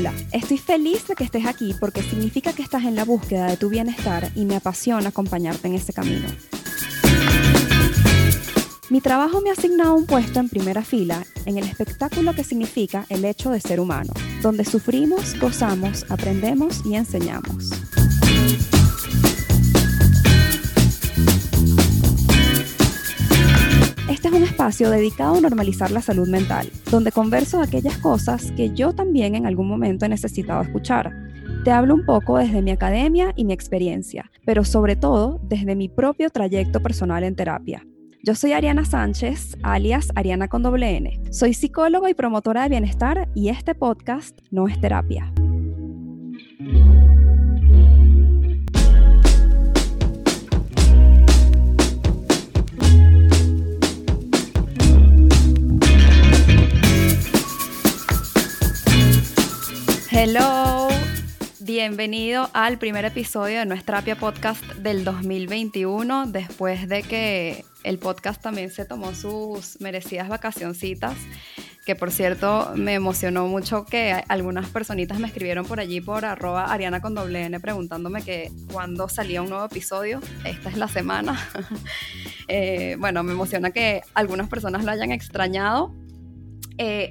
Hola, estoy feliz de que estés aquí porque significa que estás en la búsqueda de tu bienestar y me apasiona acompañarte en ese camino. Mi trabajo me ha asignado un puesto en primera fila en el espectáculo que significa el hecho de ser humano, donde sufrimos, gozamos, aprendemos y enseñamos. Este es un espacio dedicado a normalizar la salud mental, donde converso de aquellas cosas que yo también en algún momento he necesitado escuchar. Te hablo un poco desde mi academia y mi experiencia, pero sobre todo desde mi propio trayecto personal en terapia. Yo soy Ariana Sánchez, alias Ariana con doble N. Soy psicóloga y promotora de bienestar y este podcast no es terapia. Hello, bienvenido al primer episodio de nuestra Apia Podcast del 2021, después de que el podcast también se tomó sus merecidas vacacioncitas, que por cierto me emocionó mucho que algunas personitas me escribieron por allí por @ariana_n preguntándome que cuándo salía un nuevo episodio. Esta es la semana. Bueno, me emociona que algunas personas lo hayan extrañado.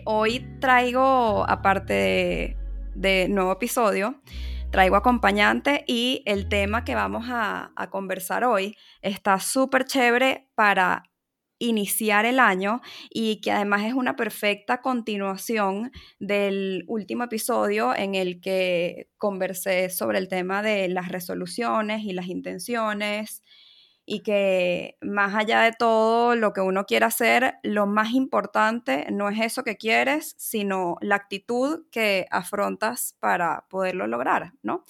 Hoy traigo, aparte de nuevo episodio, traigo acompañante y el tema que vamos a conversar hoy está súper chévere para iniciar el año y que además es una perfecta continuación del último episodio en el que conversé sobre el tema de las resoluciones y las intenciones y que más allá de todo lo que uno quiera hacer, lo más importante no es eso que quieres, sino la actitud que afrontas para poderlo lograr, ¿no?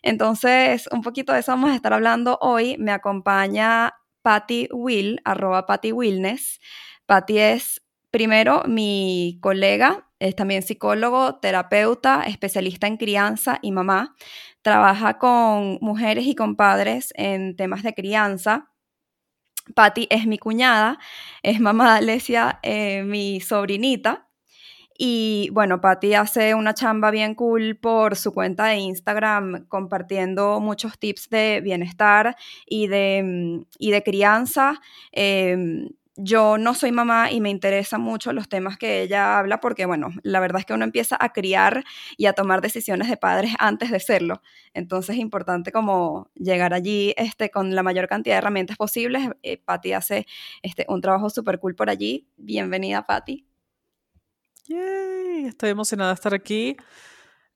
Entonces, un poquito de eso vamos a estar hablando hoy. Me acompaña Paty Weil, @PatyWeilness. Paty es, primero, mi colega, es también psicólogo, terapeuta, especialista en crianza y mamá. Trabaja con mujeres y con padres en temas de crianza. Paty es mi cuñada, es mamá de Alessia, mi sobrinita. Y bueno, Paty hace una chamba bien cool por su cuenta de Instagram, compartiendo muchos tips de bienestar y de crianza. Yo no soy mamá y me interesan mucho los temas que ella habla porque, bueno, la verdad es que uno empieza a criar y a tomar decisiones de padres antes de serlo. Entonces es importante como llegar allí con la mayor cantidad de herramientas posibles. Paty hace un trabajo súper cool por allí. Bienvenida, Paty. ¡Yay! Estoy emocionada de estar aquí.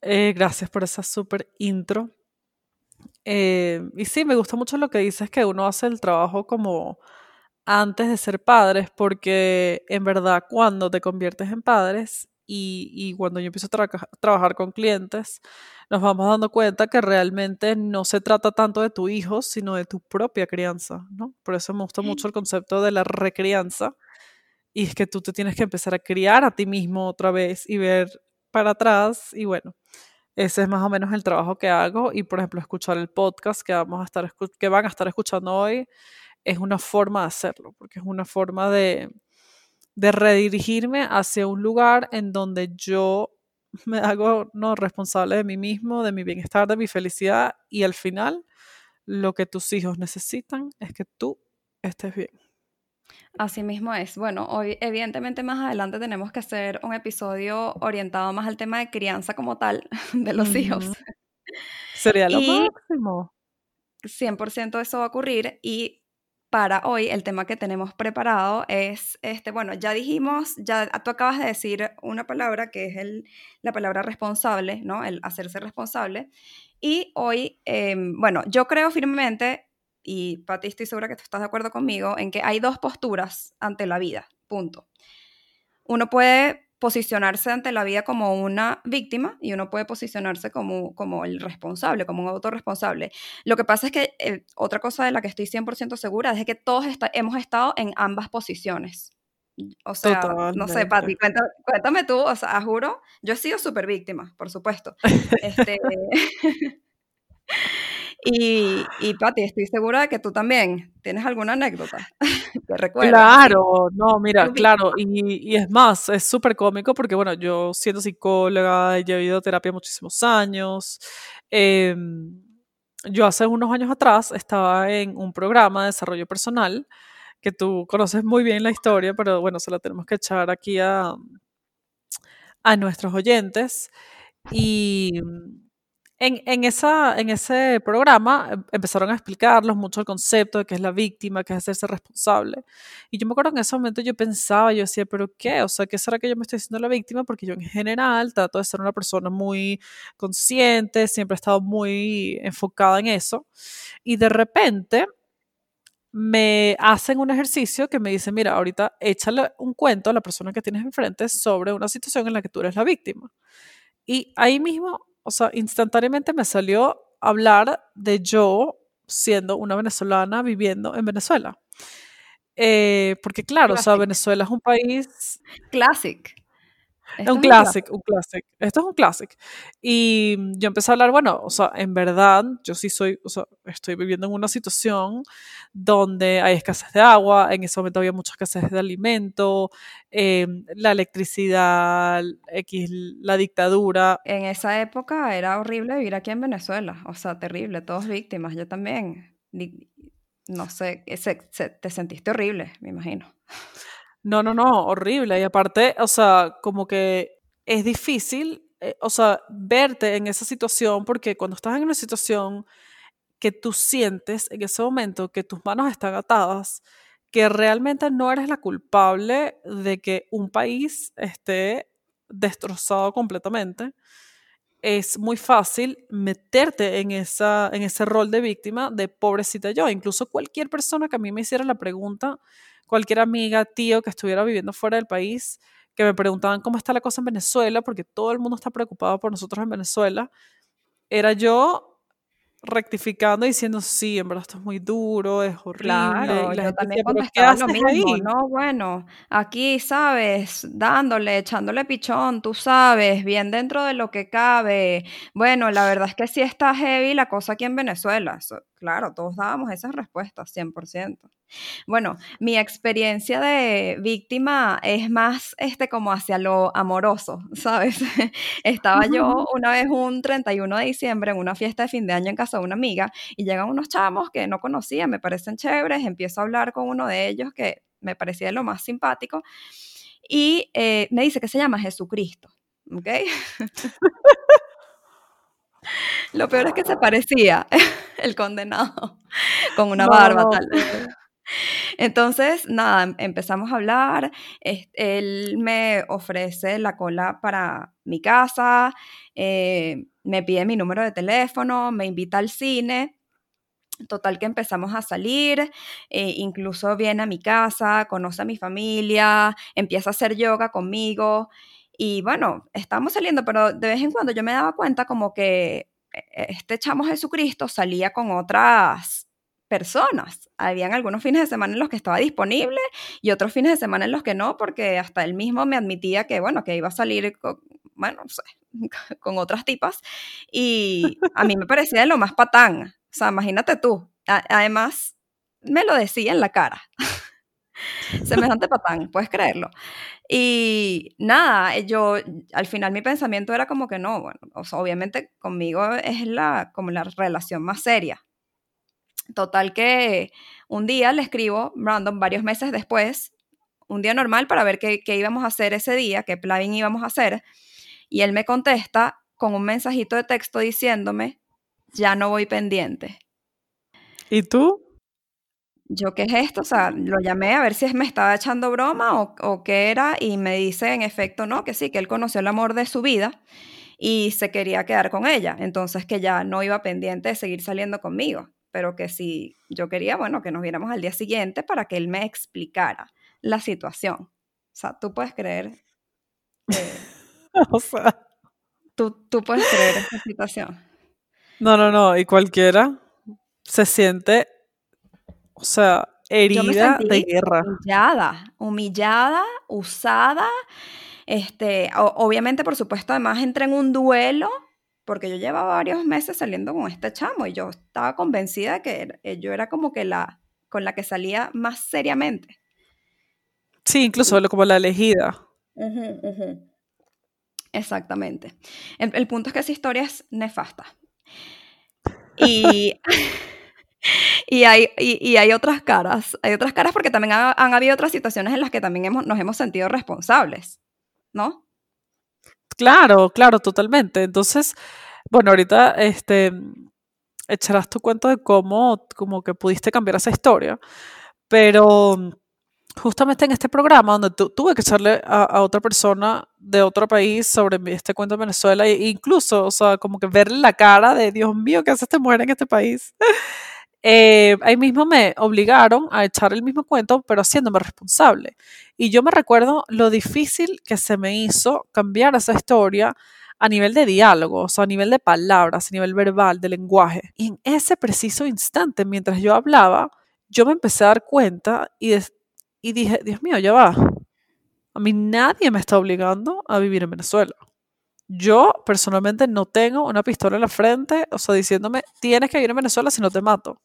Gracias por esa súper intro. Y sí, me gusta mucho lo que dices, que uno hace el trabajo como antes de ser padres, porque en verdad cuando te conviertes en padres y cuando yo empiezo a trabajar con clientes, nos vamos dando cuenta que realmente no se trata tanto de tu hijo, sino de tu propia crianza, ¿no? Por eso me gusta mucho el concepto de la recrianza, y es que tú te tienes que empezar a criar a ti mismo otra vez y ver para atrás, y bueno, ese es más o menos el trabajo que hago. Y por ejemplo, escuchar el podcast que van a estar escuchando hoy es una forma de hacerlo, porque es una forma de redirigirme hacia un lugar en donde yo me hago responsable de mí mismo, de mi bienestar, de mi felicidad, y al final lo que tus hijos necesitan es que tú estés bien. Así mismo es. Bueno, hoy evidentemente más adelante tenemos que hacer un episodio orientado más al tema de crianza como tal, de los hijos. Sería lo máximo. 100% eso va a ocurrir. Y para hoy, el tema que tenemos preparado es, bueno, ya tú acabas de decir una palabra que es la palabra responsable, ¿no? El hacerse responsable. Y hoy, bueno, yo creo firmemente, y Paty, estoy segura que tú estás de acuerdo conmigo, en que hay dos posturas ante la vida, punto. Uno puede posicionarse ante la vida como una víctima y uno puede posicionarse como el responsable, como un autorresponsable. Lo que pasa es que otra cosa de la que estoy 100% segura es de que todos hemos estado en ambas posiciones. O sea, totalmente. No sé, Paty, cuéntame tú, o sea, juro, yo he sido súper víctima, por supuesto. Y Paty, estoy segura de que tú también tienes alguna anécdota que recuerdas. Claro, no, mira, claro, y es más, es súper cómico porque, bueno, yo siendo psicóloga, he llevado terapia muchísimos años. Yo hace unos años atrás estaba en un programa de desarrollo personal, que tú conoces muy bien la historia, pero bueno, se la tenemos que echar aquí a nuestros oyentes. Y en ese programa empezaron a explicarlos mucho el concepto de qué es la víctima, qué es hacerse responsable. Y yo me acuerdo que en ese momento yo pensaba, yo decía, ¿pero qué? O sea, ¿qué será que yo me estoy haciendo la víctima? Porque yo en general trato de ser una persona muy consciente, siempre he estado muy enfocada en eso. Y de repente me hacen un ejercicio que me dicen, mira, ahorita échale un cuento a la persona que tienes enfrente sobre una situación en la que tú eres la víctima. Y ahí mismo, o sea, instantáneamente me salió hablar de yo siendo una venezolana viviendo en Venezuela. Porque claro, classic. O sea, Venezuela es un país... Clásico. Un clásico. Esto es un clásico. Y yo empecé a hablar, bueno, o sea, en verdad, yo sí soy, o sea, estoy viviendo en una situación donde hay escasez de agua, en ese momento había mucha escasez de alimento, la electricidad, la dictadura. En esa época era horrible vivir aquí en Venezuela, o sea, terrible, todos víctimas, yo también. No sé, te sentiste horrible, me imagino. No, horrible. Y aparte, o sea, como que es difícil, o sea, verte en esa situación, porque cuando estás en una situación que tú sientes en ese momento que tus manos están atadas, que realmente no eres la culpable de que un país esté destrozado completamente, es muy fácil meterte en ese rol de víctima de pobrecita yo. Incluso cualquier persona que a mí me hiciera la pregunta, cualquier amiga, tío que estuviera viviendo fuera del país, que me preguntaban cómo está la cosa en Venezuela, porque todo el mundo está preocupado por nosotros en Venezuela, era yo rectificando y diciendo, sí, en verdad esto es muy duro, es horrible. Claro, y yo también contestaba lo mismo, ahí, ¿no? Bueno, aquí, ¿sabes? Dándole, echándole pichón, tú sabes, bien dentro de lo que cabe. Bueno, la verdad es que sí está heavy la cosa aquí en Venezuela. Claro, todos dábamos esas respuestas, 100%. Bueno, mi experiencia de víctima es más como hacia lo amoroso, ¿sabes? Estaba yo una vez un 31 de diciembre en una fiesta de fin de año en casa de una amiga y llegan unos chamos que no conocía, me parecen chéveres, empiezo a hablar con uno de ellos que me parecía lo más simpático y me dice que se llama Jesucristo, ¿ok? Lo peor es que se parecía el condenado con una barba tal. Entonces, nada, empezamos a hablar, él me ofrece la cola para mi casa, me pide mi número de teléfono, me invita al cine. Total que empezamos a salir, incluso viene a mi casa, conoce a mi familia, empieza a hacer yoga conmigo. Y bueno, estábamos saliendo, pero de vez en cuando yo me daba cuenta como que este chamo Jesucristo salía con otras personas. Habían algunos fines de semana en los que estaba disponible y otros fines de semana en los que no, porque hasta él mismo me admitía que, bueno, que iba a salir con otras tipas. Y a mí me parecía lo más patán. O sea, imagínate tú. Además, me lo decía en la cara. Semejante patán, puedes creerlo. Y nada, yo al final mi pensamiento era como que no, bueno, o sea, obviamente conmigo es como la relación más seria. Total que un día le escribo, random, varios meses después, un día normal para ver qué íbamos a hacer ese día, qué plan íbamos a hacer, y él me contesta con un mensajito de texto diciéndome, ya no voy pendiente. ¿Y tú? Yo, ¿qué es esto? O sea, lo llamé a ver si me estaba echando broma o qué era, y me dice, en efecto, no, que sí, que él conoció el amor de su vida y se quería quedar con ella, entonces que ya no iba pendiente de seguir saliendo conmigo, pero que si yo quería, bueno, que nos viéramos al día siguiente para que él me explicara la situación. O sea, tú puedes creer... o sea... Tú puedes creer esta situación. No, y cualquiera se siente... O sea, herida de guerra. Humillada, usada. Obviamente, por supuesto, además entré en un duelo porque yo llevaba varios meses saliendo con este chamo y yo estaba convencida de que yo era como que la con la que salía más seriamente. Sí, incluso como la elegida. Uh-huh, uh-huh. Exactamente. El punto es que esa historia es nefasta. Y... Y hay otras caras, porque también han habido otras situaciones en las que también nos hemos sentido responsables, ¿no? Claro, totalmente. Entonces, bueno, ahorita echarás tu cuento de cómo como que pudiste cambiar esa historia, pero justamente en este programa donde tuve que echarle a otra persona de otro país sobre este cuento de Venezuela, e incluso, o sea, como que verle la cara de Dios mío, ¿qué hace esta mujer en este país? Ahí mismo me obligaron a echar el mismo cuento, pero haciéndome responsable. Y yo me recuerdo lo difícil que se me hizo cambiar esa historia a nivel de diálogo, o sea, a nivel de palabras, a nivel verbal, de lenguaje. Y en ese preciso instante, mientras yo hablaba, yo me empecé a dar cuenta y dije, Dios mío, ya va. A mí nadie me está obligando a vivir en Venezuela. Yo, personalmente, no tengo una pistola en la frente, o sea, diciéndome, tienes que vivir en Venezuela si no te mato.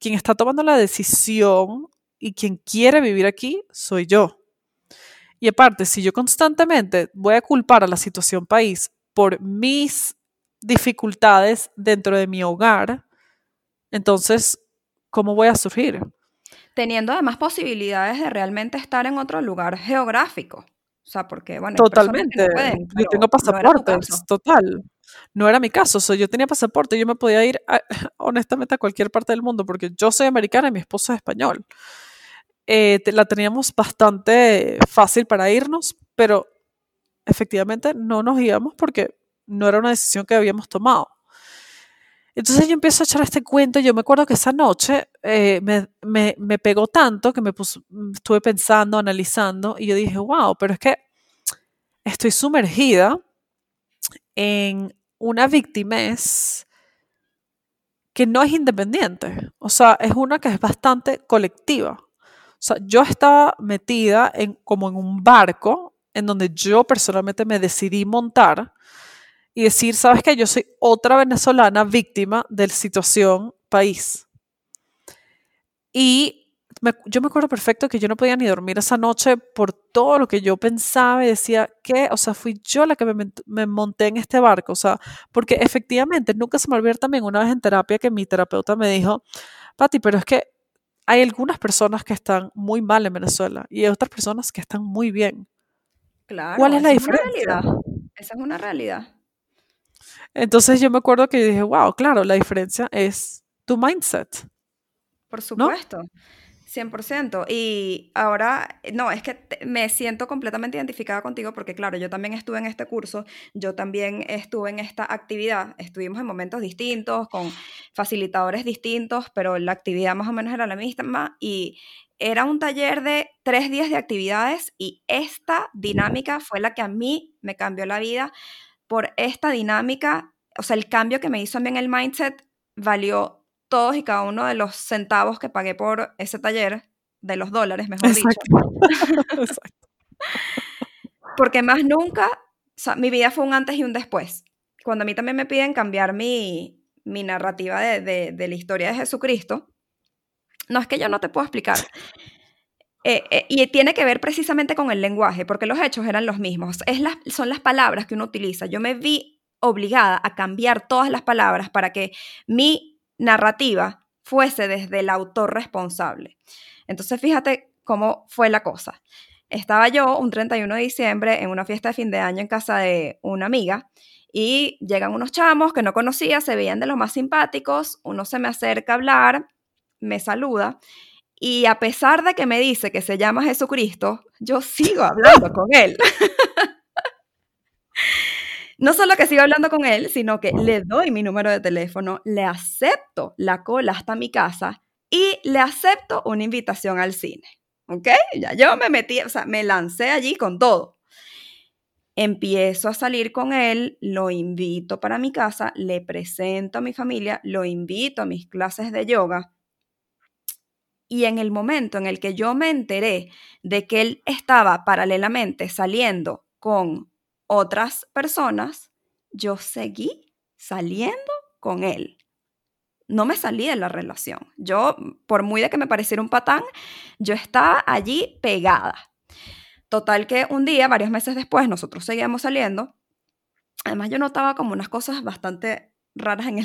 Quien está tomando la decisión y quien quiere vivir aquí soy yo. Y aparte, si yo constantemente voy a culpar a la situación país por mis dificultades dentro de mi hogar, entonces, ¿cómo voy a surgir? Teniendo además posibilidades de realmente estar en otro lugar geográfico. O sea, porque, bueno, totalmente. No pueden, yo tengo pasaportes, no total. No era mi caso. O sea, yo tenía pasaporte, yo me podía ir, honestamente, a cualquier parte del mundo, porque yo soy americana y mi esposo es español. La teníamos bastante fácil para irnos, pero efectivamente no nos íbamos porque no era una decisión que habíamos tomado. Entonces yo empiezo a echar este cuento y yo me acuerdo que esa noche me pegó tanto que estuve pensando, analizando y yo dije, wow, pero es que estoy sumergida en una victimez que no es independiente, o sea, es una que es bastante colectiva. O sea, yo estaba metida como en un barco en donde yo personalmente me decidí montar y decir, ¿sabes qué? Yo soy otra venezolana víctima de la situación país. Y yo me acuerdo perfecto que yo no podía ni dormir esa noche por todo lo que yo pensaba y decía, ¿qué? O sea, fui yo la que me monté en este barco. O sea, porque efectivamente, nunca se me olvidó también una vez en terapia que mi terapeuta me dijo, Paty, pero es que hay algunas personas que están muy mal en Venezuela y hay otras personas que están muy bien. Claro, ¿cuál es la diferencia? Esa es una realidad. Entonces yo me acuerdo que dije, wow, claro, la diferencia es tu mindset. Por supuesto, ¿no? 100%. Y ahora, no, es que me siento completamente identificada contigo porque, claro, yo también estuve en este curso, yo también estuve en esta actividad, estuvimos en momentos distintos, con facilitadores distintos, pero la actividad más o menos era la misma y era un taller de 3 días de actividades y esta dinámica fue la que a mí me cambió la vida. Por esta dinámica, o sea, el cambio que me hizo a mí en el mindset valió todos y cada uno de los centavos que pagué por ese taller, de los dólares, mejor dicho. Exacto. Porque más nunca, o sea, mi vida fue un antes y un después. Cuando a mí también me piden cambiar mi narrativa de la historia de Jesucristo, no es que yo no te puedo explicar. Y tiene que ver precisamente con el lenguaje, porque los hechos eran los mismos. Son las palabras que uno utiliza. Yo me vi obligada a cambiar todas las palabras para que mi narrativa fuese desde el autor responsable. Entonces, fíjate cómo fue la cosa. Estaba yo un 31 de diciembre en una fiesta de fin de año en casa de una amiga y llegan unos chamos que no conocía, se veían de los más simpáticos, uno se me acerca a hablar, me saluda. Y a pesar de que me dice que se llama Jesucristo, yo sigo hablando con él. No solo que sigo hablando con él, sino que le doy mi número de teléfono, le acepto la cola hasta mi casa y le acepto una invitación al cine. ¿Ok? Ya yo me metí, o sea, me lancé allí con todo. Empiezo a salir con él, lo invito para mi casa, le presento a mi familia, lo invito a mis clases de yoga. Y en el momento en el que yo me enteré de que él estaba paralelamente saliendo con otras personas, yo seguí saliendo con él. No me salí de la relación. Yo, por muy de que me pareciera un patán, yo estaba allí pegada. Total que un día, varios meses después, nosotros seguíamos saliendo. Además, yo notaba como unas cosas bastante raras en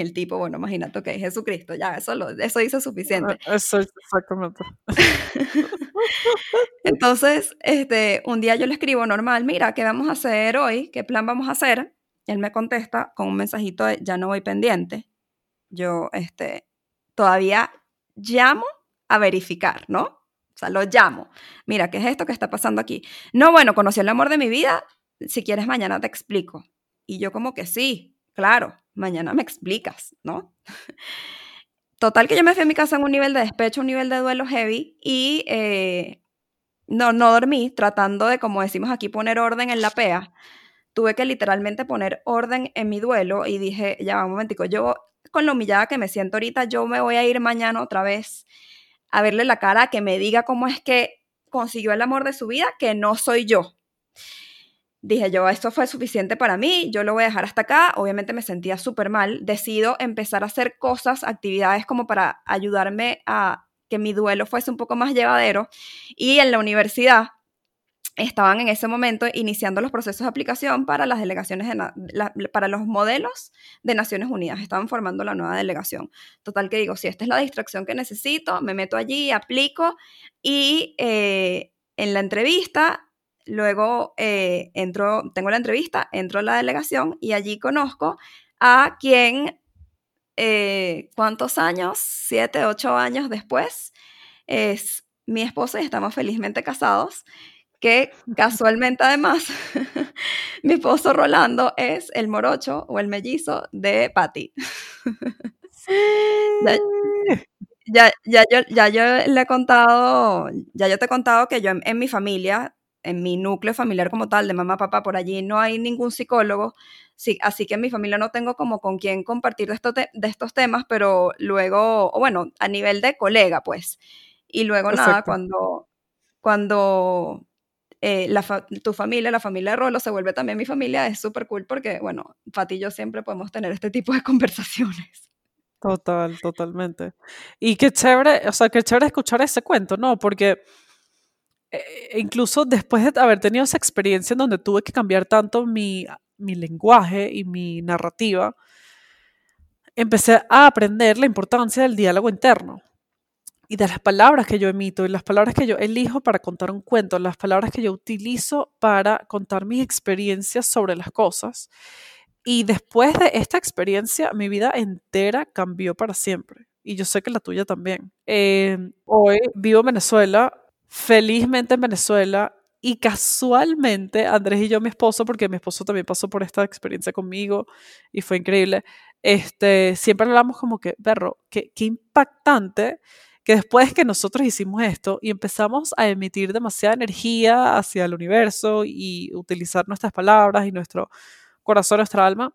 el tipo. Bueno, imagínate, ok, Jesucristo, ya, eso dice suficiente. Eso es exactamente. Entonces, un día yo le escribo normal, mira, ¿qué vamos a hacer hoy? ¿Qué plan vamos a hacer? Él me contesta con un mensajito de, ya no voy pendiente. Yo todavía llamo a verificar, ¿no? O sea, lo llamo. Mira, ¿qué es esto que está pasando aquí? No, bueno, conocí el amor de mi vida. Si quieres, mañana te explico. Y yo como que sí, claro, mañana me explicas, ¿no? Total que yo me fui a mi casa en un nivel de despecho, un nivel de duelo heavy, y no dormí, tratando de, como decimos aquí, poner orden en la pea. Tuve que literalmente poner orden en mi duelo y dije, ya va un momentico, yo con la humillada que me siento ahorita, yo me voy a ir mañana otra vez a verle la cara, a que me diga cómo es que consiguió el amor de su vida, que no soy yo. Dije yo, esto fue suficiente para mí, yo lo voy a dejar hasta acá. Obviamente me sentía súper mal. Decido empezar a hacer cosas, actividades como para ayudarme a que mi duelo fuese un poco más llevadero. Y en la universidad estaban en ese momento iniciando los procesos de aplicación para las delegaciones, para los modelos de Naciones Unidas. Estaban formando la nueva delegación. Total que digo, si esta es la distracción que necesito, me meto allí, aplico y en la entrevista... Luego tengo la entrevista, entro a la delegación y allí conozco a quien, ¿cuántos años? 7, 8 años después, es mi esposa y estamos felizmente casados, que casualmente además, mi esposo Rolando es el morocho o el mellizo de Paty. Ya yo te he contado que yo en mi familia... En mi núcleo familiar como tal, de mamá, papá, por allí no hay ningún psicólogo, sí, así que en mi familia no tengo como con quién compartir de estos temas, pero luego, bueno, a nivel de colega, pues. Y luego exacto. Nada, tu familia, la familia de Rolo, se vuelve también mi familia, es súper cool porque, bueno, Paty y yo siempre podemos tener este tipo de conversaciones. Totalmente. Y qué chévere, o sea, qué chévere escuchar ese cuento, ¿no? Porque... incluso después de haber tenido esa experiencia en donde tuve que cambiar tanto mi lenguaje y mi narrativa, empecé a aprender la importancia del diálogo interno y de las palabras que yo emito y las palabras que yo elijo para contar un cuento, las palabras que yo utilizo para contar mis experiencias sobre las cosas. Y después de esta experiencia, mi vida entera cambió para siempre. Y yo sé que la tuya también. Hoy vivo en Venezuela, felizmente en Venezuela, y casualmente Andrés y yo, mi esposo, porque mi esposo también pasó por esta experiencia conmigo y fue increíble, siempre hablamos como que, perro, qué impactante que después que nosotros hicimos esto y empezamos a emitir demasiada energía hacia el universo y utilizar nuestras palabras y nuestro corazón, nuestra alma,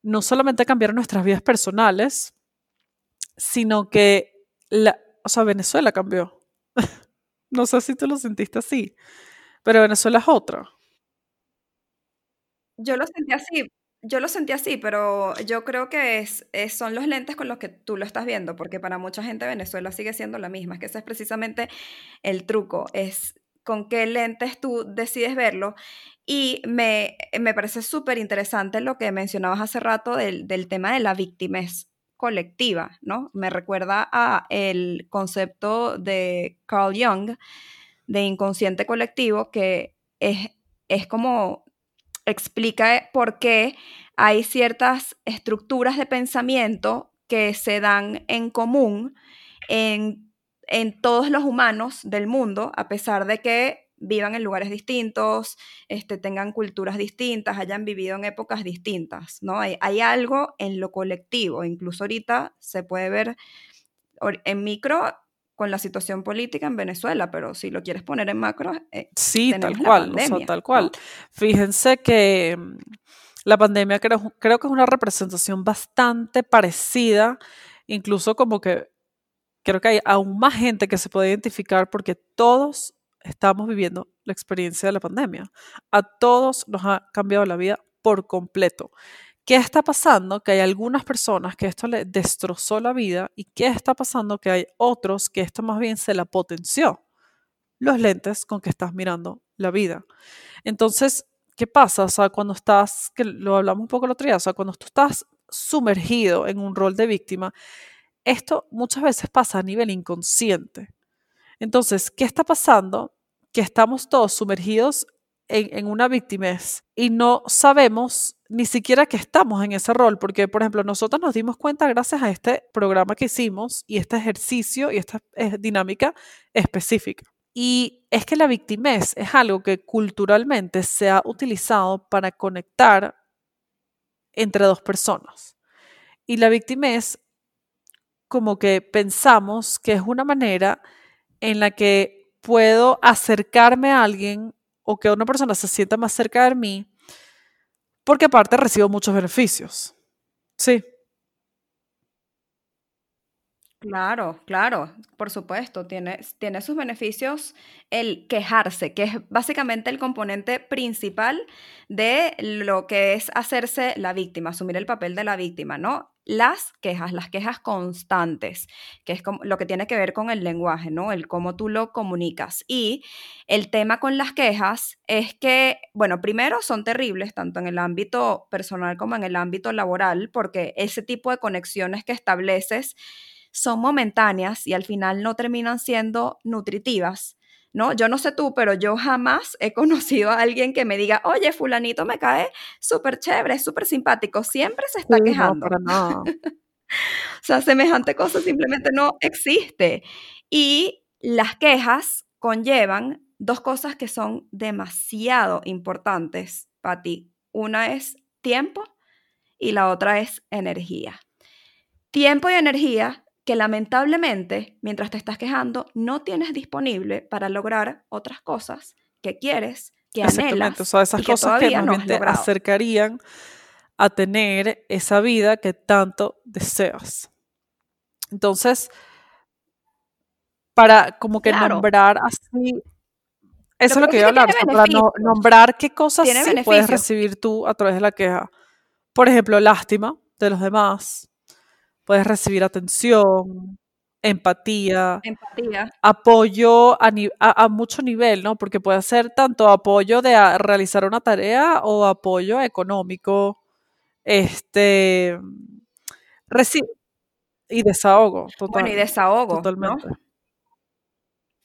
no solamente cambiaron nuestras vidas personales, sino que Venezuela cambió. No sé si tú lo sentiste así, pero Venezuela es otra. Yo lo sentí así, pero yo creo que son los lentes con los que tú lo estás viendo, porque para mucha gente Venezuela sigue siendo la misma. Es que ese es precisamente el truco, es con qué lentes tú decides verlo. Y me parece súper interesante lo que mencionabas hace rato del tema de la victimez colectiva, ¿no? Me recuerda a el concepto de Carl Jung de inconsciente colectivo, que es como explica por qué hay ciertas estructuras de pensamiento que se dan en común en todos los humanos del mundo, a pesar de que vivan en lugares distintos, tengan culturas distintas, hayan vivido en épocas distintas, ¿no? Hay algo en lo colectivo, incluso ahorita se puede ver en micro con la situación política en Venezuela, pero si lo quieres poner en macro, sí, tal cual, pandemia, o sea, tal cual. ¿No? Fíjense que la pandemia creo que es una representación bastante parecida, incluso como que creo que hay aún más gente que se puede identificar porque todos estamos viviendo la experiencia de la pandemia. A todos nos ha cambiado la vida por completo. ¿Qué está pasando? Que hay algunas personas que esto le destrozó la vida. ¿Y qué está pasando? Que hay otros que esto más bien se la potenció. Los lentes con que estás mirando la vida. Entonces, ¿qué pasa? O sea, cuando estás, que lo hablamos un poco el otro día, o sea, cuando tú estás sumergido en un rol de víctima, esto muchas veces pasa a nivel inconsciente. Entonces, ¿qué está pasando? Que estamos todos sumergidos en una victimez y no sabemos ni siquiera que estamos en ese rol, porque, por ejemplo, nosotros nos dimos cuenta gracias a este programa que hicimos y este ejercicio y esta dinámica específica. Y es que la victimez es algo que culturalmente se ha utilizado para conectar entre dos personas. Y la victimez, como que pensamos que es una manera en la que puedo acercarme a alguien o que una persona se sienta más cerca de mí, porque aparte recibo muchos beneficios. Sí. Claro, por supuesto, tiene sus beneficios el quejarse, que es básicamente el componente principal de lo que es hacerse la víctima, asumir el papel de la víctima, ¿no? Las quejas constantes, que es como lo que tiene que ver con el lenguaje, ¿no? El cómo tú lo comunicas. Y el tema con las quejas es que, bueno, primero son terribles, tanto en el ámbito personal como en el ámbito laboral, porque ese tipo de conexiones que estableces son momentáneas y al final no terminan siendo nutritivas, ¿no? Yo no sé tú, pero yo jamás he conocido a alguien que me diga, oye, fulanito me cae súper chévere, súper simpático, siempre se está quejando. No. O sea, semejante cosa simplemente no existe. Y las quejas conllevan dos cosas que son demasiado importantes para ti. Una es tiempo y la otra es energía. Tiempo y energía que lamentablemente, mientras te estás quejando, no tienes disponible para lograr otras cosas que quieres, que anhelas. Exactamente, o sea, esas que cosas que no te acercarían a tener esa vida que tanto deseas. Entonces, para como que nombrar así, eso es lo que yo hablar, para nombrar qué cosas sí puedes recibir tú a través de la queja. Por ejemplo, lástima de los demás. Puedes recibir atención, empatía. Apoyo a mucho nivel, ¿no? Porque puede ser tanto apoyo de realizar una tarea o apoyo económico, y desahogo. Totalmente. ¿No?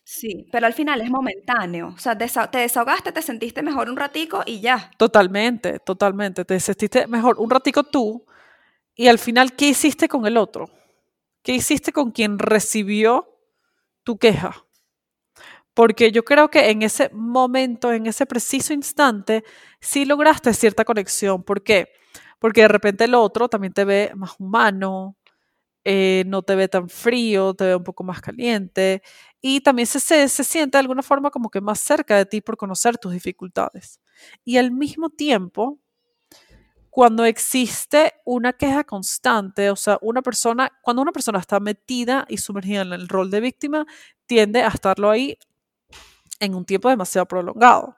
Sí, pero al final es momentáneo. O sea, te desahogaste, te sentiste mejor un ratico y ya. Totalmente. Te sentiste mejor un ratico tú. Y al final, ¿qué hiciste con el otro? ¿Qué hiciste con quien recibió tu queja? Porque yo creo que en ese momento, en ese preciso instante, sí lograste cierta conexión. ¿Por qué? Porque de repente el otro también te ve más humano, no te ve tan frío, te ve un poco más caliente. Y también se siente de alguna forma como que más cerca de ti por conocer tus dificultades. Y al mismo tiempo, cuando existe una queja constante, o sea, cuando una persona está metida y sumergida en el rol de víctima, tiende a estarlo ahí en un tiempo demasiado prolongado.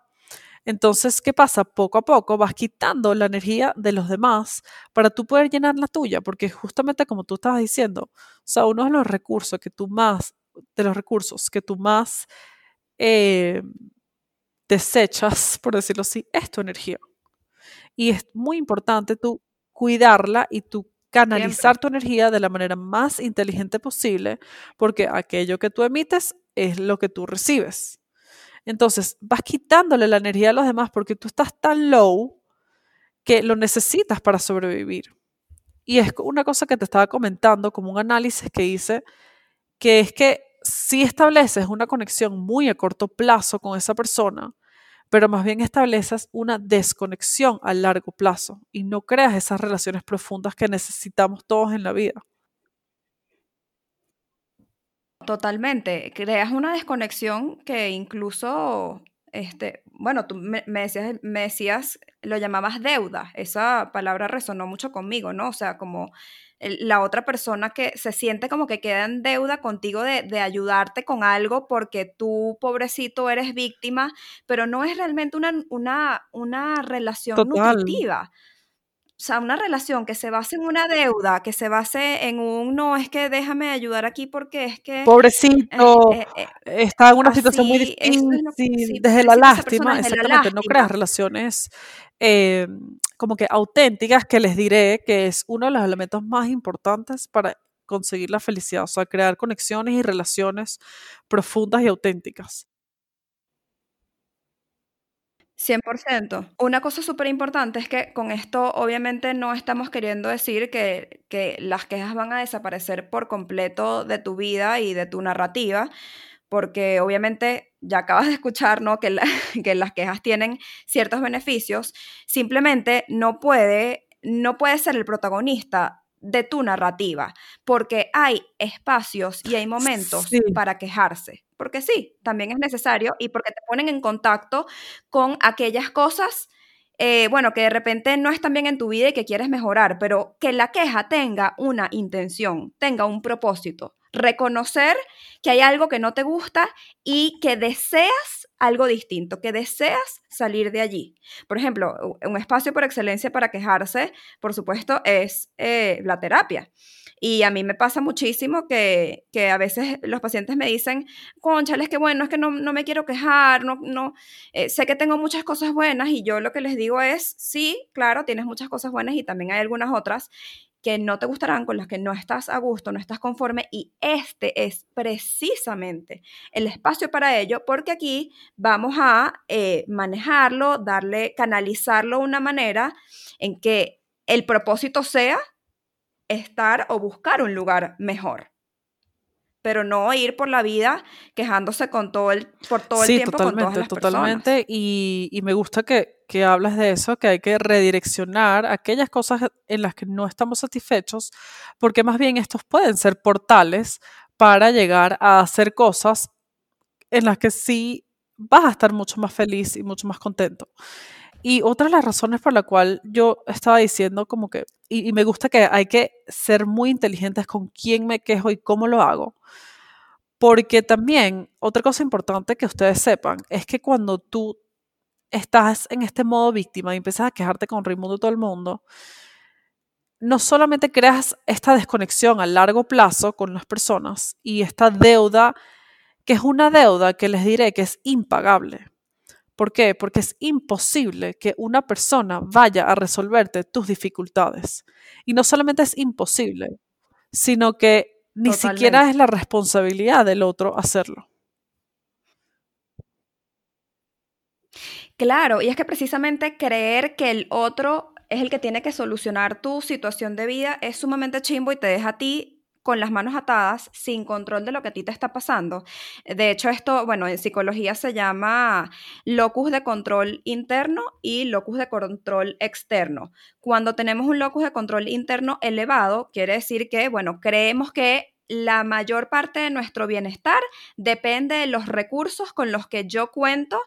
Entonces, ¿qué pasa? Poco a poco vas quitando la energía de los demás para tú poder llenar la tuya, porque justamente como tú estabas diciendo, o sea, uno de los recursos que tú más, desechas, por decirlo así, es tu energía. Y es muy importante tú cuidarla y tú canalizar tu energía de la manera más inteligente posible, porque aquello que tú emites es lo que tú recibes. Entonces, vas quitándole la energía a los demás porque tú estás tan low que lo necesitas para sobrevivir. Y es una cosa que te estaba comentando, como un análisis que hice, que es que si estableces una conexión muy a corto plazo con esa persona, pero más bien estableces una desconexión a largo plazo y no creas esas relaciones profundas que necesitamos todos en la vida. Totalmente. Creas una desconexión que incluso, tú me decías, lo llamabas deuda. Esa palabra resonó mucho conmigo, ¿no? O sea, como la otra persona que se siente como que queda en deuda contigo de ayudarte con algo porque tú, pobrecito, eres víctima, pero no es realmente una relación nutritiva. O sea, una relación que se base en una deuda, que se base en un no, es que déjame ayudar aquí porque es que... Pobrecito, está en una situación muy difícil, desde la lástima, exactamente, no creas relaciones como que auténticas, que les diré que es uno de los elementos más importantes para conseguir la felicidad, o sea, crear conexiones y relaciones profundas y auténticas. 100%. Una cosa súper importante es que con esto obviamente no estamos queriendo decir que las quejas van a desaparecer por completo de tu vida y de tu narrativa, porque obviamente ya acabas de escuchar, ¿no?, que las quejas tienen ciertos beneficios, simplemente no puede ser el protagonista de tu narrativa, porque hay espacios y hay momentos para quejarse, porque sí, también es necesario, y porque te ponen en contacto con aquellas cosas que de repente no están bien en tu vida y que quieres mejorar, pero que la queja tenga una intención, tenga un propósito, reconocer que hay algo que no te gusta y que deseas algo distinto, que deseas salir de allí. Por ejemplo, un espacio por excelencia para quejarse, por supuesto, es la terapia. Y a mí me pasa muchísimo que a veces los pacientes me dicen, cónchale, es que bueno, es que no me quiero quejar, sé que tengo muchas cosas buenas, y yo lo que les digo es, sí, claro, tienes muchas cosas buenas y también hay algunas otras que no te gustarán, con las que no estás a gusto, no estás conforme, y este es precisamente el espacio para ello, porque aquí vamos a manejarlo, canalizarlo de una manera en que el propósito sea estar o buscar un lugar mejor, pero no ir por la vida quejándose por todo el tiempo con todas las personas. Totalmente, y me gusta que hablas de eso, que hay que redireccionar aquellas cosas en las que no estamos satisfechos, porque más bien estos pueden ser portales para llegar a hacer cosas en las que sí vas a estar mucho más feliz y mucho más contento. Y otra de las razones por la cual yo estaba diciendo como que, y me gusta que hay que ser muy inteligentes con quién me quejo y cómo lo hago, porque también otra cosa importante que ustedes sepan es que cuando tú estás en este modo víctima y empiezas a quejarte con Raimundo todo el mundo, no solamente creas esta desconexión a largo plazo con las personas y esta deuda, que es una deuda que les diré que es impagable. ¿Por qué? Porque es imposible que una persona vaya a resolverte tus dificultades. Y no solamente es imposible, sino que ni siquiera es la responsabilidad del otro hacerlo. Claro, y es que precisamente creer que el otro es el que tiene que solucionar tu situación de vida es sumamente chimbo y te deja a ti con las manos atadas, sin control de lo que a ti te está pasando. De hecho, esto, en psicología se llama locus de control interno y locus de control externo. Cuando tenemos un locus de control interno elevado, quiere decir que, creemos que la mayor parte de nuestro bienestar depende de los recursos con los que yo cuento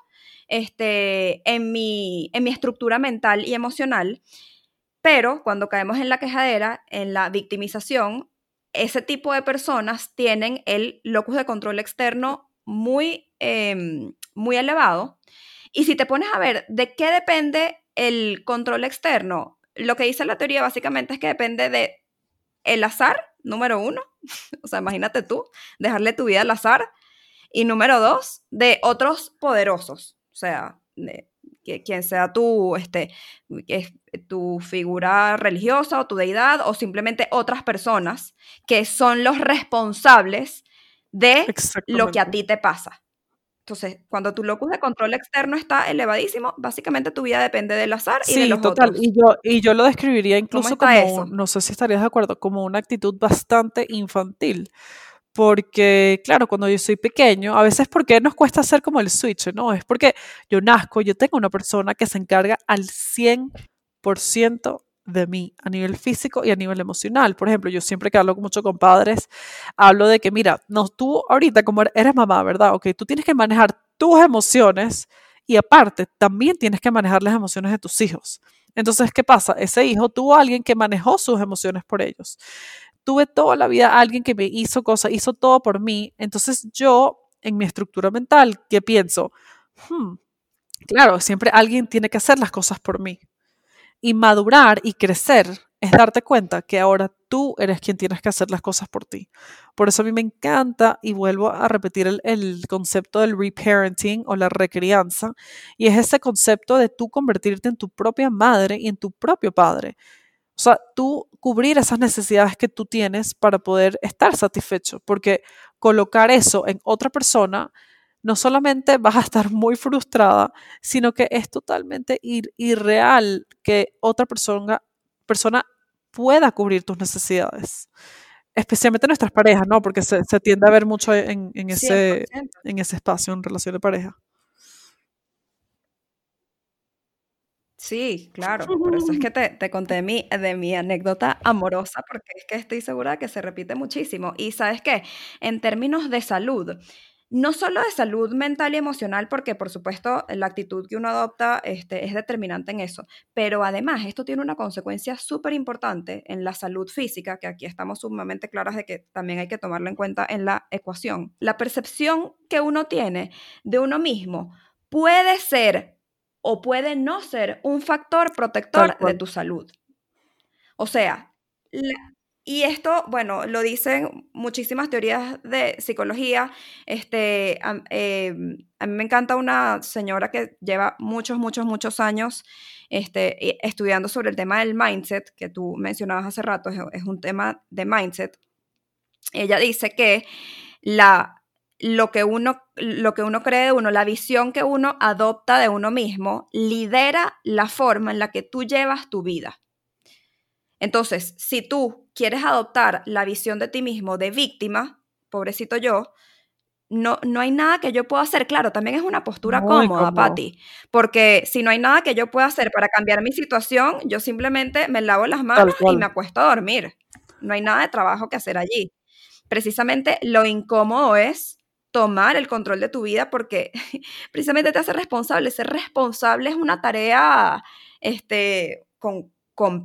en mi estructura mental y emocional, pero cuando caemos en la quejadera, en la victimización, ese tipo de personas tienen el locus de control externo muy, muy elevado, y si te pones a ver de qué depende el control externo, lo que dice la teoría básicamente es que depende de el azar, número 1, o sea, imagínate tú, dejarle tu vida al azar, y número 2, de otros poderosos, o sea, quien sea tu figura religiosa o tu deidad, o simplemente otras personas que son los responsables de lo que a ti te pasa. Entonces, cuando tu locus de control externo está elevadísimo, básicamente tu vida depende del azar y de los otros. Sí, total, y yo lo describiría incluso como, no sé si estarías de acuerdo, como una actitud bastante infantil. Porque, claro, cuando yo soy pequeño, a veces porque nos cuesta hacer como el switch, ¿no? Es porque yo nazco, yo tengo una persona que se encarga al 100% de mí, a nivel físico y a nivel emocional. Por ejemplo, yo siempre que hablo mucho con padres, hablo de que, mira, tú ahorita como eres mamá, ¿verdad? Ok, tú tienes que manejar tus emociones y aparte también tienes que manejar las emociones de tus hijos. Entonces, ¿qué pasa? Ese hijo tuvo a alguien que manejó sus emociones por ellos. Tuve toda la vida a alguien que me hizo cosas, hizo todo por mí. Entonces yo, en mi estructura mental, ¿qué pienso? Claro, siempre alguien tiene que hacer las cosas por mí. Y madurar y crecer es darte cuenta que ahora tú eres quien tienes que hacer las cosas por ti. Por eso a mí me encanta, y vuelvo a repetir el concepto del reparenting o la recrianza, y es ese concepto de tú convertirte en tu propia madre y en tu propio padre. O sea, tú cubrir esas necesidades que tú tienes para poder estar satisfecho, porque colocar eso en otra persona, no solamente vas a estar muy frustrada, sino que es totalmente irreal que otra persona pueda cubrir tus necesidades. Especialmente nuestras parejas, ¿no? Porque se tiende a ver mucho en ese espacio en relación de pareja. Sí, claro, por eso es que te conté de mi anécdota amorosa, porque es que estoy segura que se repite muchísimo. Y ¿sabes qué? En términos de salud, no solo de salud mental y emocional, porque por supuesto la actitud que uno adopta es determinante en eso, pero además esto tiene una consecuencia súper importante en la salud física, que aquí estamos sumamente claras de que también hay que tomarlo en cuenta en la ecuación. La percepción que uno tiene de uno mismo puede ser o puede no ser un factor protector de tu salud. O sea, y esto, bueno, lo dicen muchísimas teorías de psicología. A mí me encanta una señora que lleva muchos años estudiando sobre el tema del mindset, que tú mencionabas hace rato, es un tema de mindset. Ella dice que lo que uno cree de uno, la visión que uno adopta de uno mismo, lidera la forma en la que tú llevas tu vida. Entonces, si tú quieres adoptar la visión de ti mismo de víctima, pobrecito yo, no hay nada que yo pueda hacer. Claro, también es una postura cómoda, Paty, porque si no hay nada que yo pueda hacer para cambiar mi situación, yo simplemente me lavo las manos y me acuesto a dormir. No hay nada de trabajo que hacer allí. Precisamente lo incómodo es tomar el control de tu vida, porque precisamente te hace responsable. Ser responsable es una tarea con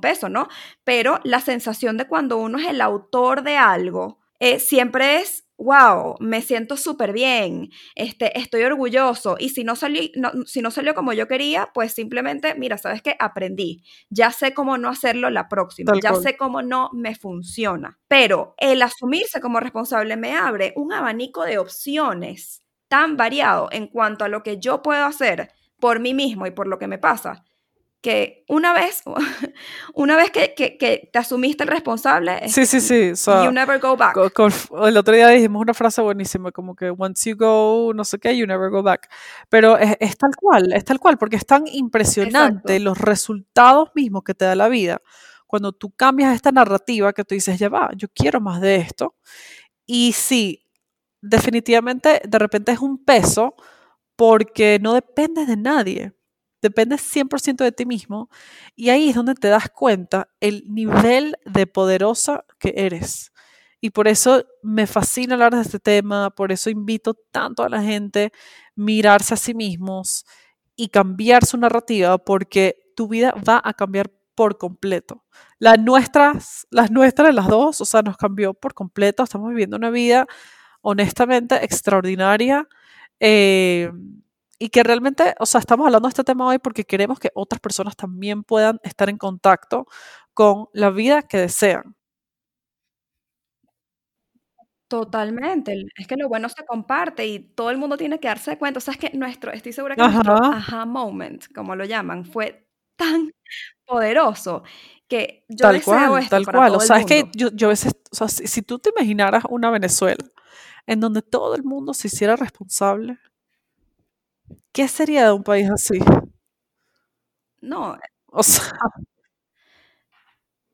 peso, ¿no? Pero la sensación de cuando uno es el autor de algo siempre es, wow, me siento súper bien, estoy orgulloso, y si no salió como yo quería, pues simplemente, mira, ¿sabes qué? Aprendí, ya sé cómo no hacerlo la próxima, sé cómo no me funciona. Pero el asumirse como responsable me abre un abanico de opciones tan variado en cuanto a lo que yo puedo hacer por mí mismo y por lo que me pasa, que una vez que te asumiste el responsable, sí, o sea, you never go back. El otro día dijimos una frase buenísima, como que once you go, no sé qué, you never go back. Pero es tal cual, porque es tan impresionante. Exacto. Los resultados mismos que te da la vida, cuando tú cambias esta narrativa, que tú dices, ya va, yo quiero más de esto. Y sí, definitivamente, de repente es un peso, porque no dependes de nadie. Dependes 100% de ti mismo, y ahí es donde te das cuenta el nivel de poderosa que eres. Y por eso me fascina hablar de este tema, por eso invito tanto a la gente a mirarse a sí mismos y cambiar su narrativa, porque tu vida va a cambiar por completo. Las nuestras, las dos, o sea, nos cambió por completo. Estamos viviendo una vida honestamente extraordinaria. Y que realmente, o sea, estamos hablando de este tema hoy porque queremos que otras personas también puedan estar en contacto con la vida que desean. Totalmente. Es que lo bueno se comparte y todo el mundo tiene que darse cuenta. O sea, es que estoy segura que nuestro aha moment, como lo llaman, fue tan poderoso que yo tal deseo cual, esto tal para cual. Todo el mundo. O sea, es que yo a veces, o sea, si tú te imaginaras una Venezuela en donde todo el mundo se hiciera responsable, ¿qué sería de un país así? No, o sea,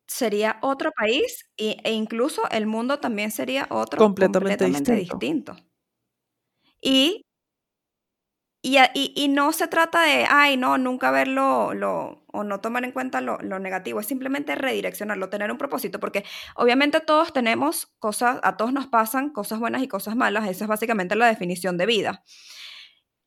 sería otro país e incluso el mundo también sería otro completamente distinto. Y no se trata de, nunca verlo o no tomar en cuenta lo negativo, es simplemente redireccionarlo, tener un propósito, porque obviamente todos tenemos cosas, a todos nos pasan cosas buenas y cosas malas, esa es básicamente la definición de vida.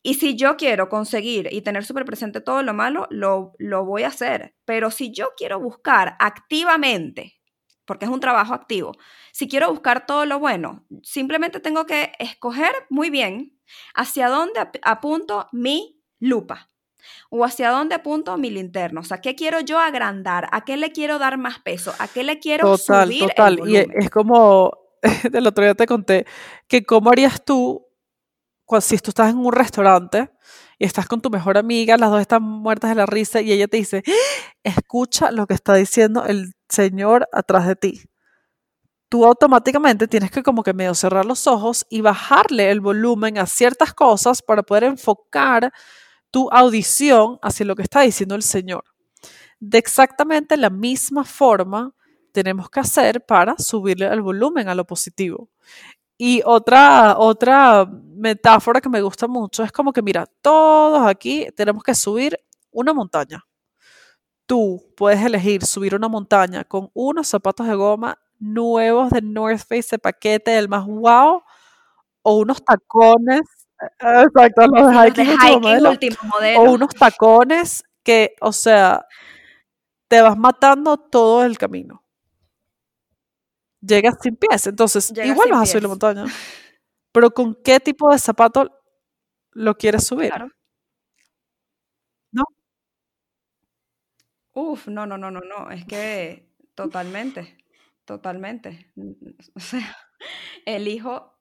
Y si yo quiero conseguir y tener súper presente todo lo malo, lo voy a hacer. Pero si yo quiero buscar activamente, porque es un trabajo activo, si quiero buscar todo lo bueno, simplemente tengo que escoger muy bien hacia dónde apunto mi lupa. o hacia dónde apunto mi linterna. O sea, ¿qué quiero yo agrandar? ¿A qué le quiero dar más peso? ¿A qué le quiero subir el volumen? Y es como, del otro día te conté, que cómo harías tú, si tú estás en un restaurante y estás con tu mejor amiga, las dos están muertas de la risa y ella te dice, escucha lo que está diciendo el señor atrás de ti. Tú automáticamente tienes que como que medio cerrar los ojos y bajarle el volumen a ciertas cosas para poder enfocar tu audición hacia lo que está diciendo el señor. De exactamente la misma forma tenemos que hacer para subirle el volumen a lo positivo. Y otra metáfora que me gusta mucho es como que, mira, todos aquí tenemos que subir una montaña. Tú puedes elegir subir una montaña con unos zapatos de goma nuevos de North Face de paquete, el más wow, o unos tacones, exacto, los de hiking último modelo, o unos tacones que, o sea, te vas matando todo el camino. Llegas sin pies, entonces llegas igual vas a subir la montaña, pero ¿con qué tipo de zapato lo quieres subir? Claro. ¿No? Uf, no, es que totalmente. O sea, elijo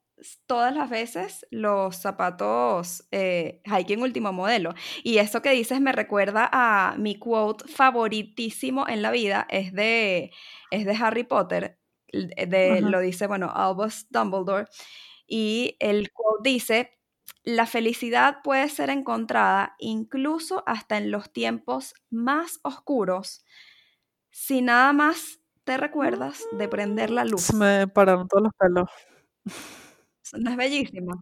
todas las veces los zapatos hiking último modelo. Y eso que dices me recuerda a mi quote favoritísimo en la vida, es de Harry Potter, lo dice, bueno, Albus Dumbledore, y el quote dice: la felicidad puede ser encontrada incluso hasta en los tiempos más oscuros, si nada más te recuerdas de prender la luz. Me pararon todos los pelos. No es bellísimo.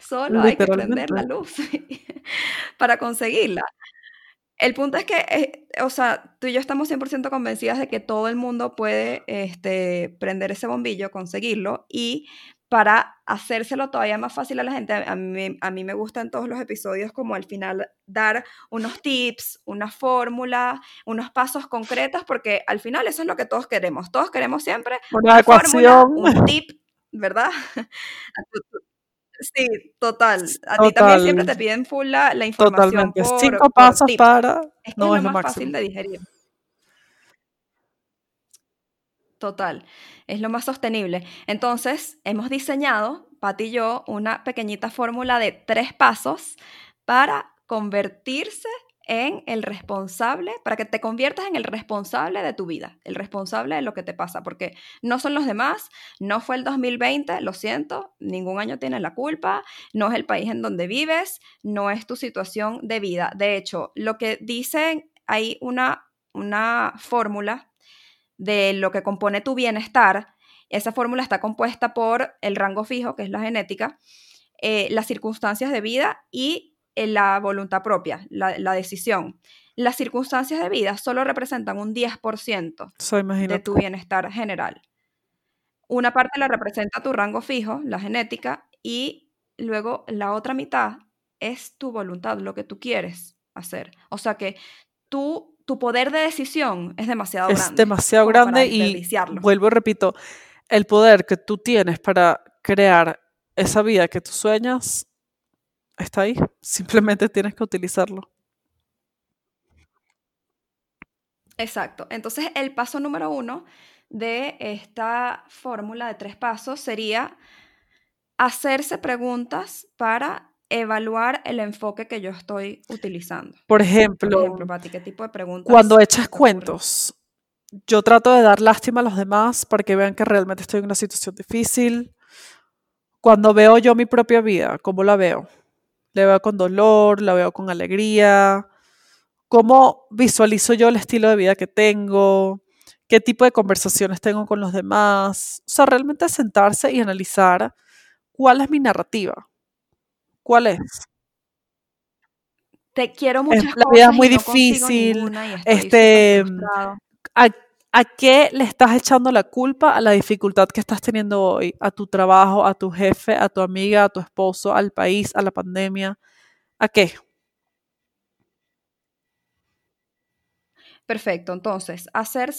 Solo hay que prender la luz para conseguirla. El punto es que, o sea, tú y yo estamos 100% convencidas de que todo el mundo puede prender ese bombillo, conseguirlo, y para hacérselo todavía más fácil a la gente, a mí me gustan todos los episodios como al final dar unos tips, una fórmula, unos pasos concretos, porque al final eso es lo que todos queremos siempre una ecuación, fórmula, un tip, ¿verdad? Sí, total, ti también siempre te piden full la información. Totalmente, 5 pasos por para... Es que no es lo más fácil de digerir. Total, es lo más sostenible. Entonces, hemos diseñado, Paty y yo, una pequeñita fórmula de 3 pasos para convertirse en el responsable, para que te conviertas en el responsable de tu vida, el responsable de lo que te pasa, porque no son los demás, no fue el 2020, lo siento, ningún año tiene la culpa, no es el país en donde vives, no es tu situación de vida. De hecho, lo que dicen, hay una fórmula de lo que compone tu bienestar. Esa fórmula está compuesta por el rango fijo, que es la genética, las circunstancias de vida y la voluntad propia, la decisión. Las circunstancias de vida solo representan un 10% de tu bienestar general. Una parte la representa tu rango fijo, la genética, y luego la otra mitad es tu voluntad, lo que tú quieres hacer. O sea que tu poder de decisión es demasiado grande. Es demasiado grande y vuelvo y repito, el poder que tú tienes para crear esa vida que tú sueñas está ahí. Simplemente tienes que utilizarlo. Exacto. Entonces, el paso número 1 de esta fórmula de 3 pasos sería hacerse preguntas para evaluar el enfoque que yo estoy utilizando. Por ejemplo, Paty, ¿qué tipo de preguntas? Cuando echas cuentos, yo trato de dar lástima a los demás para que vean que realmente estoy en una situación difícil. Cuando veo yo mi propia vida, ¿cómo la veo? ¿La veo con dolor? ¿La veo con alegría? ¿Cómo visualizo yo el estilo de vida que tengo? ¿Qué tipo de conversaciones tengo con los demás? O sea, realmente sentarse y analizar cuál es mi narrativa. ¿Cuál es? Te quiero muchas cosas. La vida es muy difícil. Ninguna, ¿a qué le estás echando la culpa a la dificultad que estás teniendo hoy? A tu trabajo, a tu jefe, a tu amiga, a tu esposo, al país, a la pandemia. ¿A qué? Perfecto. Entonces,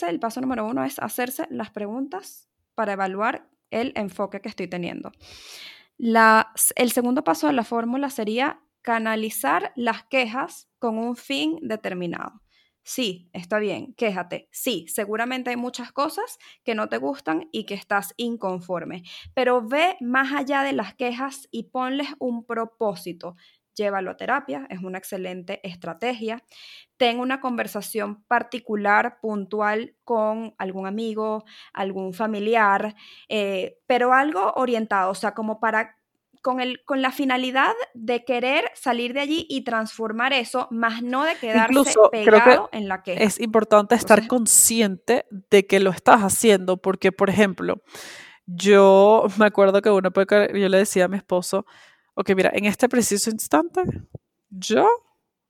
el paso número 1 es hacerse las preguntas para evaluar el enfoque que estoy teniendo. El segundo paso de la fórmula sería canalizar las quejas con un fin determinado. Sí, está bien, quéjate. Sí, seguramente hay muchas cosas que no te gustan y que estás inconforme, pero ve más allá de las quejas y ponles un propósito. Llévalo a terapia, es una excelente estrategia. Ten una conversación particular, puntual, con algún amigo, algún familiar, pero algo orientado, o sea, como para... con la finalidad de querer salir de allí y transformar eso, más no de quedarse incluso, pegado creo que en la queja. Es importante estar consciente de que lo estás haciendo, porque, por ejemplo, yo me acuerdo que una época yo le decía a mi esposo, ok, mira, en este preciso instante, yo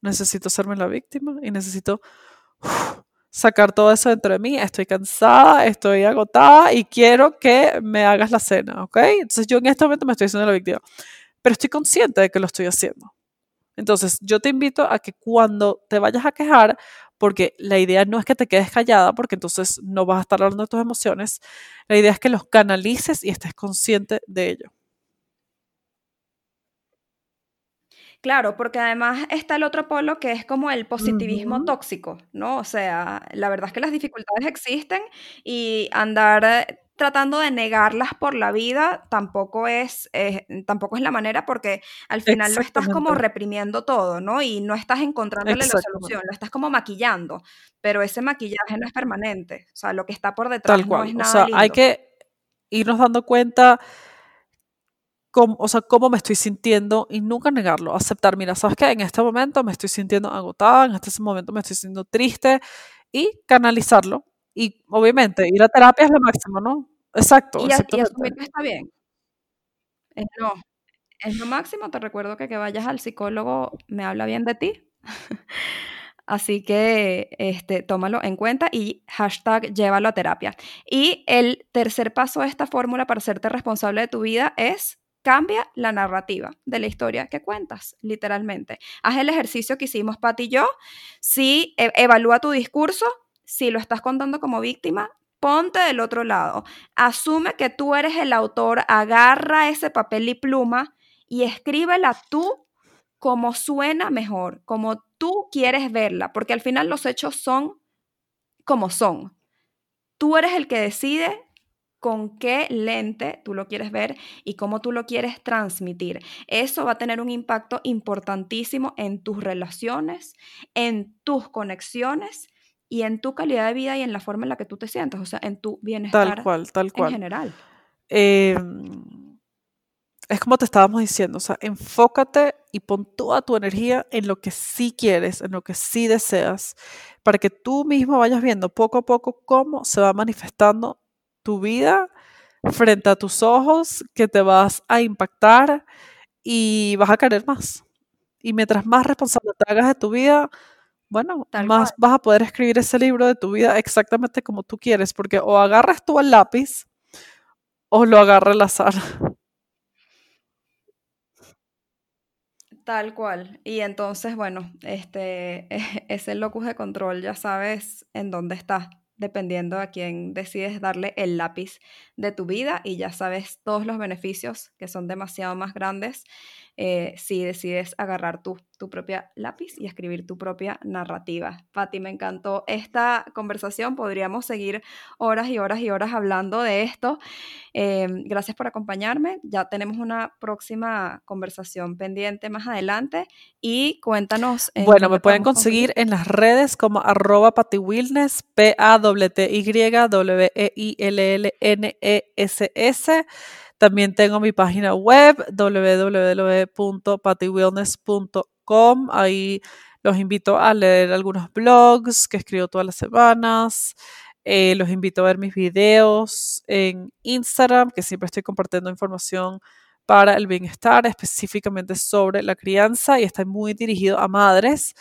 necesito serme la víctima y necesito sacar todo eso dentro de mí, estoy cansada, estoy agotada y quiero que me hagas la cena, ¿ok? Entonces yo en este momento me estoy haciendo la víctima, pero estoy consciente de que lo estoy haciendo. Entonces yo te invito a que cuando te vayas a quejar, porque la idea no es que te quedes callada, porque entonces no vas a estar hablando de tus emociones, la idea es que los canalices y estés consciente de ello. Claro, porque además está el otro polo que es como el positivismo tóxico, ¿no? O sea, la verdad es que las dificultades existen y andar tratando de negarlas por la vida tampoco es la manera, porque al final lo estás como reprimiendo todo, ¿no? Y no estás encontrándole la solución, lo estás como maquillando, pero ese maquillaje no es permanente, o sea, lo que está por detrás tal cual. No es nada lindo. O sea, hay que irnos dando cuenta... cómo me estoy sintiendo y nunca negarlo, aceptar, mira, ¿sabes qué? En este momento me estoy sintiendo agotada, en este momento me estoy sintiendo triste y canalizarlo y obviamente ir a terapia es lo máximo, ¿no? Exacto. Y asumir que está bien. Es lo máximo, te recuerdo que vayas al psicólogo me habla bien de ti. Así que tómalo en cuenta y hashtag llévalo a terapia. Y el tercer paso de esta fórmula para hacerte responsable de tu vida es cambia la narrativa de la historia que cuentas, literalmente. Haz el ejercicio que hicimos Paty y yo. Sí, evalúa tu discurso. Si lo estás contando como víctima, ponte del otro lado. Asume que tú eres el autor, agarra ese papel y pluma y escríbela tú como suena mejor, como tú quieres verla, porque al final los hechos son como son. Tú eres el que decide con qué lente tú lo quieres ver y cómo tú lo quieres transmitir. Eso va a tener un impacto importantísimo en tus relaciones, en tus conexiones y en tu calidad de vida y en la forma en la que tú te sientas, o sea, en tu bienestar tal cual. En general. Es como te estábamos diciendo, o sea, enfócate y pon toda tu energía en lo que sí quieres, en lo que sí deseas, para que tú mismo vayas viendo poco a poco cómo se va manifestando tu vida frente a tus ojos, que te vas a impactar y vas a querer más. Y mientras más responsable te hagas de tu vida, bueno, más vas a poder escribir ese libro de tu vida exactamente como tú quieres, porque o agarras tú el lápiz o lo agarra el azar. Tal cual. Y entonces, bueno, ese locus de control ya sabes en dónde está, dependiendo a quién decides darle el lápiz de tu vida, y ya sabes todos los beneficios que son demasiado más grandes si decides agarrar tu propia lápiz y escribir tu propia narrativa. Paty, me encantó esta conversación, podríamos seguir horas y horas y horas hablando de esto. Gracias por acompañarme, ya tenemos una próxima conversación pendiente más adelante y cuéntanos. Bueno, me pueden conseguir en las redes como @patywillness, PATYWILLNESS. También tengo mi página web www.patywillness.com. Ahí los invito a leer algunos blogs que escribo todas las semanas. Los invito a ver mis videos en Instagram, que siempre estoy compartiendo información para el bienestar, específicamente sobre la crianza, y está muy dirigido a madres.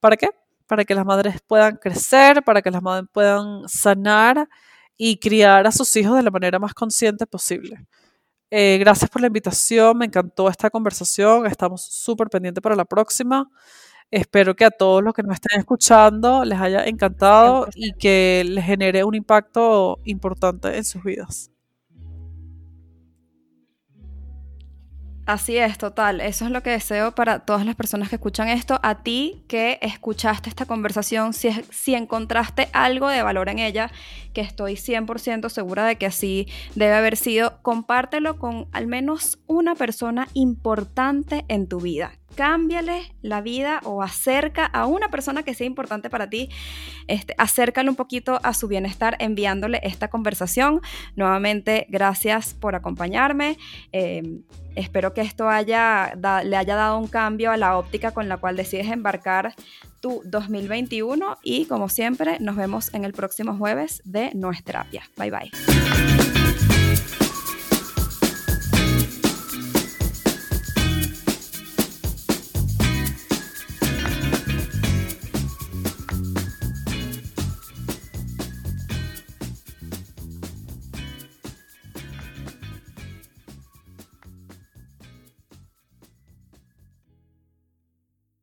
¿Para qué? Para que las madres puedan crecer, para que las madres puedan sanar y criar a sus hijos de la manera más consciente posible. Gracias por la invitación, me encantó esta conversación, estamos súper pendientes para la próxima. Espero que a todos los que nos estén escuchando les haya encantado y que les genere un impacto importante en sus vidas. Así es, total. Eso es lo que deseo para todas las personas que escuchan esto. A ti que escuchaste esta conversación, si encontraste algo de valor en ella, que estoy 100% segura de que así debe haber sido, compártelo con al menos una persona importante en tu vida. Cámbiale la vida o acerca a una persona que sea importante para ti, acércale un poquito a su bienestar enviándole esta conversación. Nuevamente, gracias por acompañarme. Espero que esto le haya dado un cambio a la óptica con la cual decides embarcar tu 2021 y, como siempre, nos vemos en el próximo jueves de nuestra Apia. Bye bye.